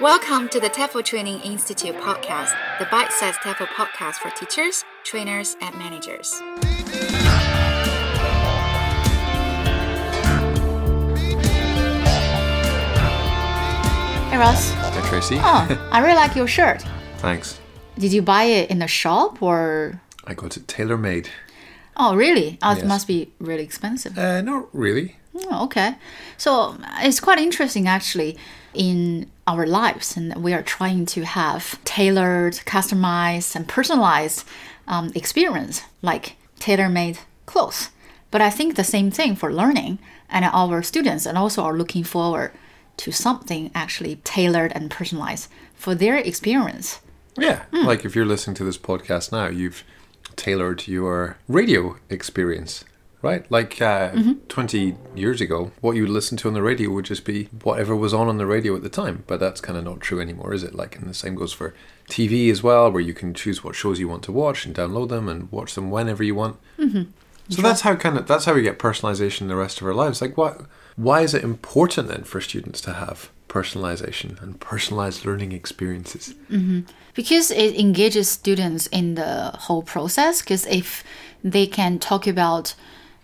Welcome to the TEFL Training Institute podcast, the bite-sized TEFL podcast for teachers, trainers, and managers. Hey, Ross. Hi, Tracy. Oh, I really like your shirt. Thanks. Did you buy it in the shop or? I got it tailor-made. Oh, really? Oh, yes. It must be really expensive. Not really. Oh, okay. So it's quite interesting, actually, in our lives, and we are trying to have tailored, customized, and personalized experience, like tailor-made clothes. But I think the same thing for learning, and our students and also are looking forward to something actually tailored and personalized for their experience. Yeah, like if you're listening to this podcast now, you've tailored your radio experience. Right? Like 20 years ago, what you would listen to on the radio would just be whatever was on the radio at the time. But that's kind of not true anymore, is it? Like, and the same goes for TV as well, where you can choose what shows you want to watch and download them and watch them whenever you want. Mm-hmm. So that's how we get personalization in the rest of our lives. Like, why is it important then for students to have personalization and personalized learning experiences? Mm-hmm. Because it engages students in the whole process. Because if they can talk about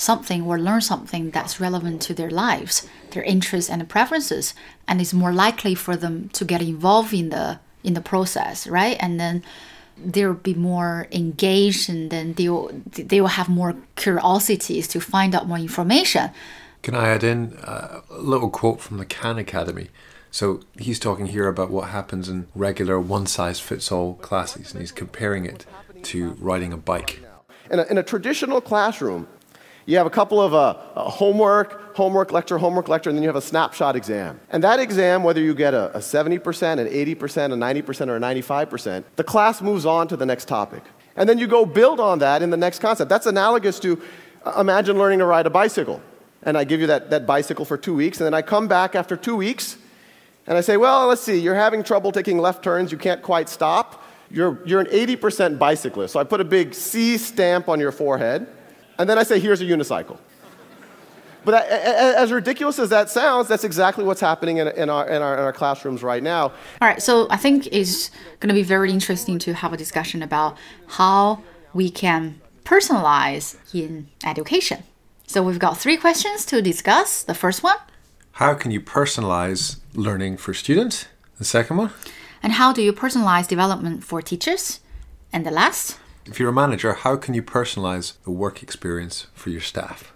something or learn something that's relevant to their lives, their interests and preferences, and it's more likely for them to get involved in the process, right? And then they'll be more engaged, and then they will have more curiosities to find out more information. Can I add in a little quote from the Khan Academy? So he's talking here about what happens in regular one-size-fits-all classes, and he's comparing it to riding a bike. In a traditional classroom, you have a couple of homework, lecture, and then you have a snapshot exam. And that exam, whether you get a 70%, an 80%, a 90%, or a 95%, the class moves on to the next topic. And then you go build on that in the next concept. That's analogous to imagine learning to ride a bicycle. And I give you that bicycle for 2 weeks, and then I come back after 2 weeks, and I say, well, let's see, you're having trouble taking left turns, you can't quite stop. You're an 80% bicyclist. So I put a big C stamp on your forehead. And then I say, here's a unicycle. But that, as ridiculous as that sounds, that's exactly what's happening in our classrooms right now. All right, so I think it's going to be very interesting to have a discussion about how we can personalize in education. So we've got 3 questions to discuss. The first one. How can you personalize learning for students? The second one. And how do you personalize development for teachers? And the last. If you're a manager, how can you personalize the work experience for your staff?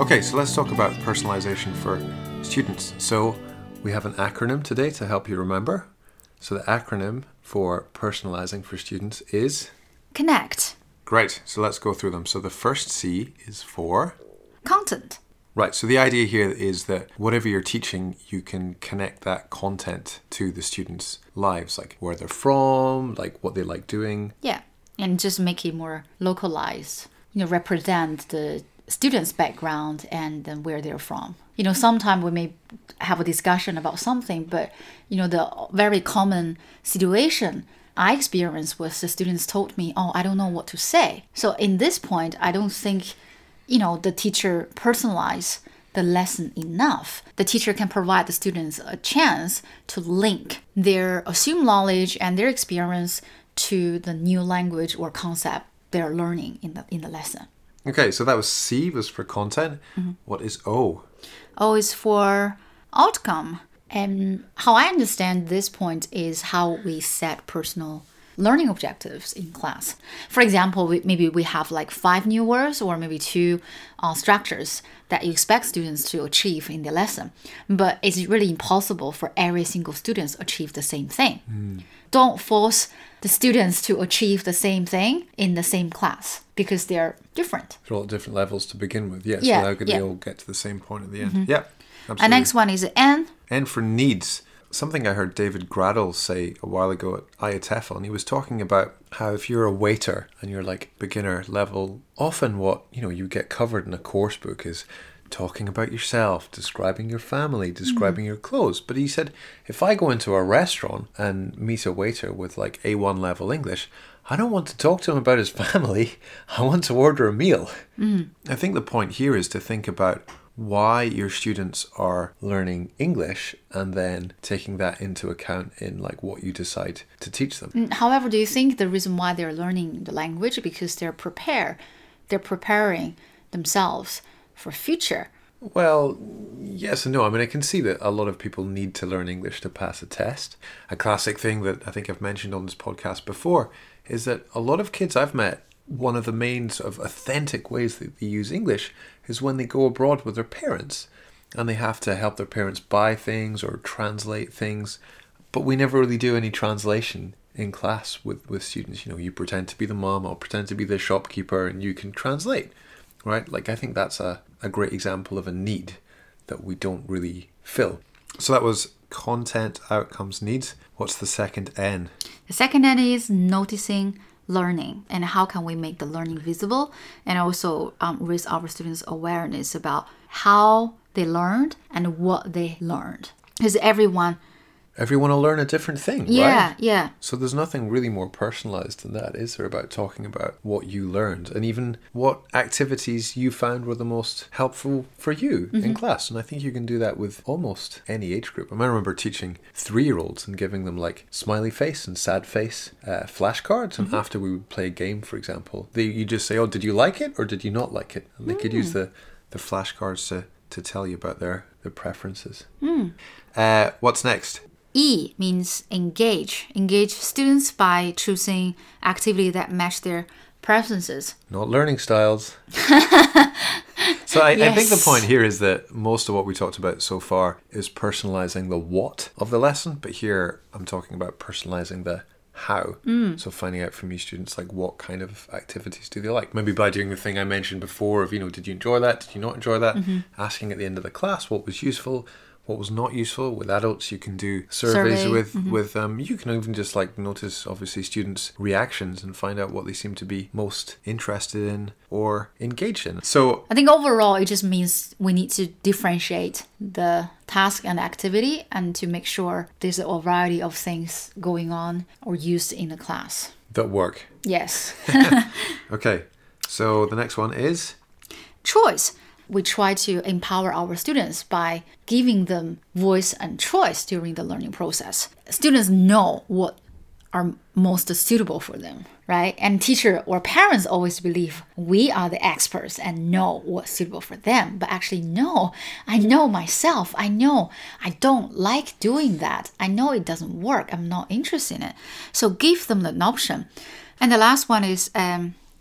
Okay, so let's talk about personalization for students. So we have an acronym today to help you remember. So the acronym for personalizing for students is CONNECT. Great, so let's go through them. So the first C is for content. Right, so the idea here is that whatever you're teaching, you can connect that content to the students' lives, like where they're from, like what they like doing. Yeah, and just make it more localized, represent the students' background and then where they're from. Sometimes we may have a discussion about something, but, the very common situation I experienced was the students told me, oh, I don't know what to say. So in this point, I don't think the teacher personalize the lesson enough. The teacher can provide the students a chance to link their assumed knowledge and their experience to the new language or concept they're learning in the lesson. Okay, so that was C, was for content. Mm-hmm. What is O? O is for outcome. And how I understand this point is how we set personal learning objectives in class. For example, maybe we have like 5 new words or maybe 2 structures that you expect students to achieve in the lesson. But it's really impossible for every single student to achieve the same thing. Mm. Don't force the students to achieve the same thing in the same class because they're different. They're all at different levels to begin with. Yes, yeah, so how could they all get to the same point at the end? Mm-hmm. Yeah, absolutely. And next one is N. N for needs. Something I heard David Gradle say a while ago at IATEFL, and he was talking about how if you're a waiter and you're like beginner level, often what you get covered in a course book is talking about yourself, describing your family, describing your clothes. But he said, if I go into a restaurant and meet a waiter with like A1 level English, I don't want to talk to him about his family. I want to order a meal. Mm. I think the point here is to think about why your students are learning English and then taking that into account in like what you decide to teach them. However, do you think the reason why they're learning the language because they're preparing themselves for future? Well, yes and no. I mean, I can see that a lot of people need to learn English to pass a test. A classic thing that I think I've mentioned on this podcast before is that a lot of kids I've met, one of the main sort of authentic ways that they use English is when they go abroad with their parents and they have to help their parents buy things or translate things. But we never really do any translation in class with students. You know, you pretend to be the mom, I'll pretend to be the shopkeeper, and you can translate. Right? Like, I think that's a great example of a need that we don't really fill. So that was content, outcomes, needs. What's the second N? The second N is noticing learning and how can we make the learning visible and also raise our students' awareness about how they learned and what they learned. Because everyone will learn a different thing, right? Yeah. So there's nothing really more personalized than that, is there, about talking about what you learned and even what activities you found were the most helpful for you mm-hmm. in class. And I think you can do that with almost any age group. I mean, I remember teaching 3-year-olds and giving them like smiley face and sad face flashcards. And mm-hmm. after we would play a game, for example, you just say, oh, did you like it or did you not like it? And they could use the flashcards to tell you about their preferences. Mm. What's next? E means engage. Engage students by choosing activity that match their preferences. Not learning styles. I think the point here is that most of what we talked about so far is personalizing the what of the lesson. But here I'm talking about personalizing the how. Mm. So finding out from your students, like, what kind of activities do they like? Maybe by doing the thing I mentioned before of, you know, did you enjoy that? Did you not enjoy that? Mm-hmm. Asking at the end of the class what was useful. What was not useful. With adults, you can do surveys with, mm-hmm. You can even just like notice obviously students' reactions and find out what they seem to be most interested in or engaged in. So I think overall, it just means we need to differentiate the task and activity and to make sure there's a variety of things going on or used in the class. That work. Yes. Okay. So the next one is? Choice. We try to empower our students by giving them voice and choice during the learning process. Students know what are most suitable for them, right? And teacher or parents always believe we are the experts and know what's suitable for them. But actually, no, I know myself. I know I don't like doing that. I know it doesn't work. I'm not interested in it. So give them an option. And the last one is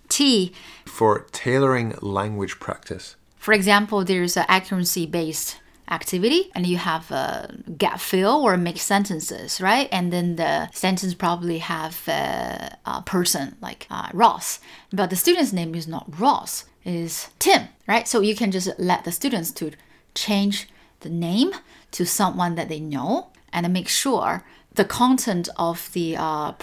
T. For tailoring language practice. For example, there's an accuracy-based activity and you have a gap fill or make sentences, right? And then the sentence probably have a person like Ross, but the student's name is not Ross, is Tim, right? So you can just let the students to change the name to someone that they know and make sure the content of the language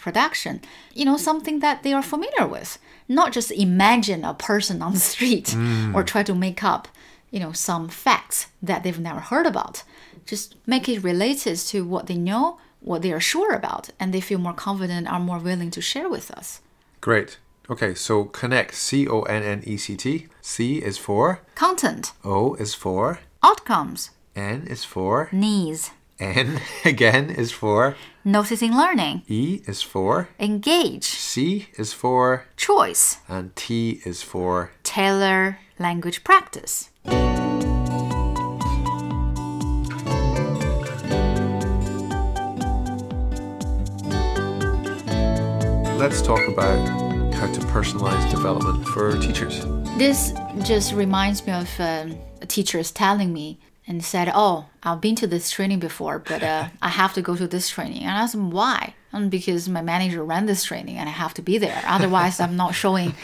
production, you know, something that they are familiar with. Not just imagine a person on the street or try to make up, you know, some facts that they've never heard about. Just make it related to what they know, what they are sure about, and they feel more confident, are more willing to share with us. Great. Okay, so connect, CONNECT. C is for? Content. O is for? Outcomes. N is for? Needs. N, again, is for? Noticing learning. E is for? Engage. C is for? Choice. And T is for? Tailor language practice. Let's talk about how to personalize development for teachers. This just reminds me of teachers telling me, and said, oh, I've been to this training before, but I have to go to this training. And I asked him, why? And because my manager ran this training and I have to be there. Otherwise, I'm not showing,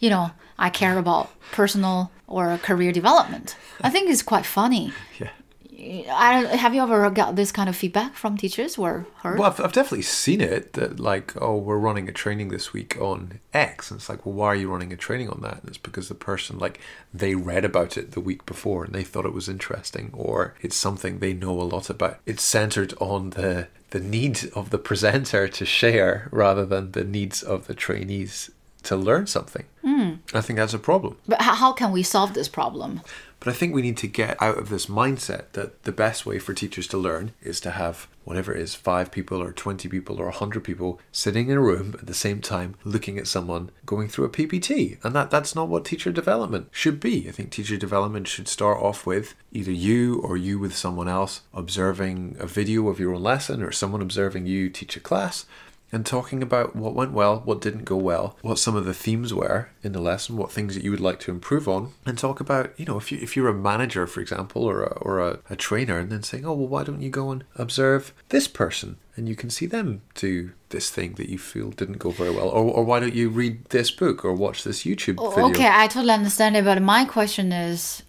you know, I care about personal or career development. I think it's quite funny. Yeah. Have you ever got this kind of feedback from teachers or heard? Well, I've definitely seen it that like, oh, we're running a training this week on X. And it's like, well, why are you running a training on that? And it's because the person, like, they read about it the week before and they thought it was interesting or it's something they know a lot about. It's centered on the the needs of the presenter to share rather than the needs of the trainees to learn something. Mm. I think that's a problem. But how can we solve this problem? But I think we need to get out of this mindset that the best way for teachers to learn is to have whatever it is, 5 people or 20 people or 100 people sitting in a room at the same time looking at someone going through a PPT. And that's not what teacher development should be. I think teacher development should start off with either you or you with someone else observing a video of your own lesson or someone observing you teach a class and talking about what went well, what didn't go well, what some of the themes were in the lesson, what things that you would like to improve on, and talk about, you know, if you're a manager, for example, or a trainer, and then saying, oh, well, why don't you go and observe this person? And you can see them do this thing that you feel didn't go very well. Or why don't you read this book or watch this YouTube video? Okay, I totally understand it, but my question is,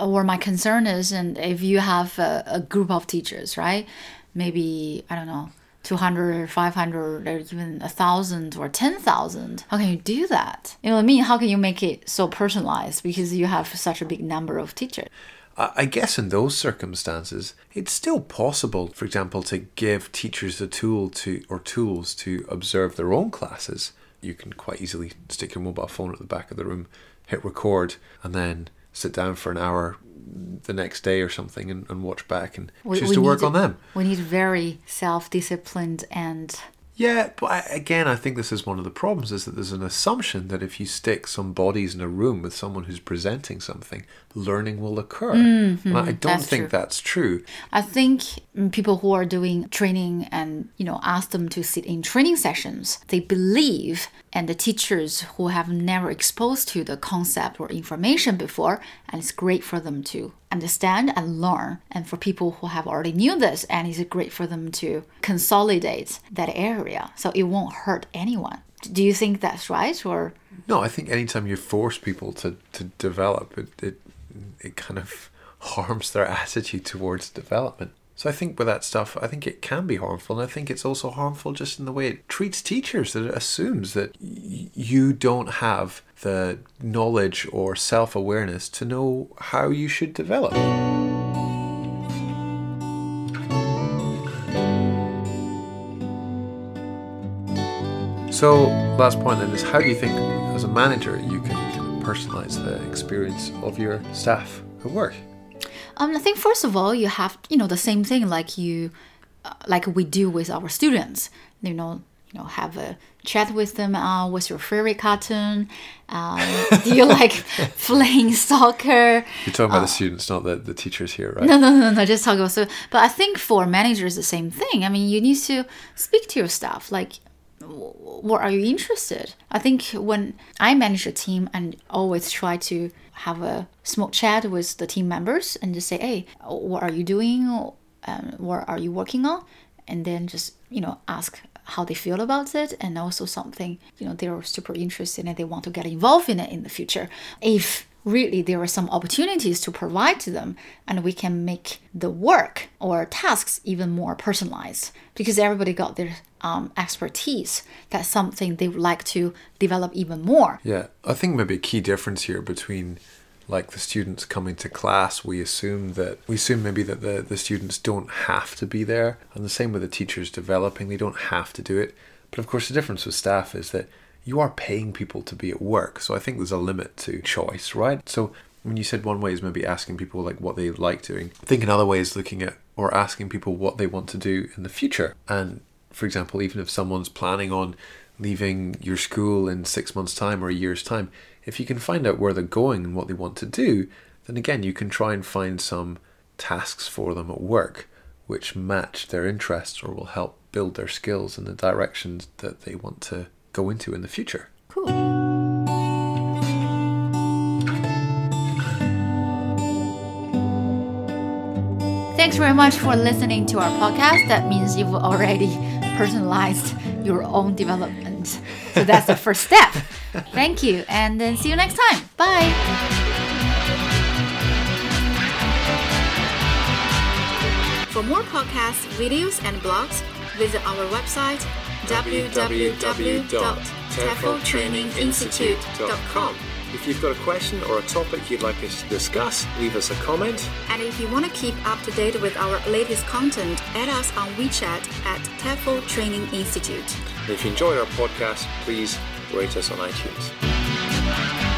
or my concern is, and if you have a group of teachers, right? Maybe, I don't know, 200 or 500 or even 1,000 or 10,000. How can you do that? You know what I mean? How can you make it so personalized because you have such a big number of teachers? I guess in those circumstances, it's still possible, for example, to give teachers the tools to observe their own classes. You can quite easily stick your mobile phone at the back of the room, hit record, and then sit down for an hour the next day or something and watch back and choose to work on them. We need very self-disciplined and... Yeah, but I think this is one of the problems, is that there's an assumption that if you stick some bodies in a room with someone who's presenting something, learning will occur. Mm-hmm. And I don't think that's true. I think people who are doing training and, you know, ask them to sit in training sessions, they believe, and the teachers who have never exposed to the concept or information before, and it's great for them to understand and learn, and for people who have already knew this, and it's great for them to consolidate that area, so it won't hurt anyone. Do you think that's right? Or no, I think anytime you force people to develop, it kind of harms their attitude towards development. So I think with that stuff, I think it can be harmful. And I think it's also harmful just in the way it treats teachers, that it assumes that you don't have the knowledge or self-awareness to know how you should develop. So last point then is, how do you think as a manager you can personalize the experience of your staff at work? I think first of all, you have, you know, the same thing like we do with our students. You know, have a chat with them. What's your favorite cartoon? Do you like playing soccer? You're talking about the students, not the teachers here, right? No. Just talk about. So, but I think for managers, the same thing. I mean, you need to speak to your staff, like, what are you interested? I think when I manage a team, and always try to have a small chat with the team members and just say, hey, what are you doing? What are you working on? And then just, you know, ask how they feel about it, and also something, you know, they're super interested in and they want to get involved in it in the future. If really there are some opportunities to provide to them, and we can make the work or tasks even more personalized, because everybody got their expertise. That's something they would like to develop even more. Yeah, I think maybe a key difference here between like the students coming to class, we assume maybe that the students don't have to be there, and the same with the teachers developing, they don't have to do it. But of course the difference with staff is that you are paying people to be at work, so I think there's a limit to choice, right? So when you said one way is maybe asking people like what they like doing, I think another way is looking at or asking people what they want to do in the future. And for example, even if someone's planning on leaving your school in 6 months' time or a year's time, if you can find out where they're going and what they want to do, then again, you can try and find some tasks for them at work which match their interests or will help build their skills in the directions that they want to go into in the future. Cool. Thanks very much for listening to our podcast. That means you've already personalized your own development. So that's the first step. Thank you, and then see you next time. Bye. For more podcasts, videos, and blogs, visit our website www.com. TEFLTrainingInstitute.com. If you've got a question or a topic you'd like us to discuss, leave us a comment. And if you want to keep up to date with our latest content, add us on WeChat at TEFL Training Institute. And if you enjoyed our podcast, please rate us on iTunes.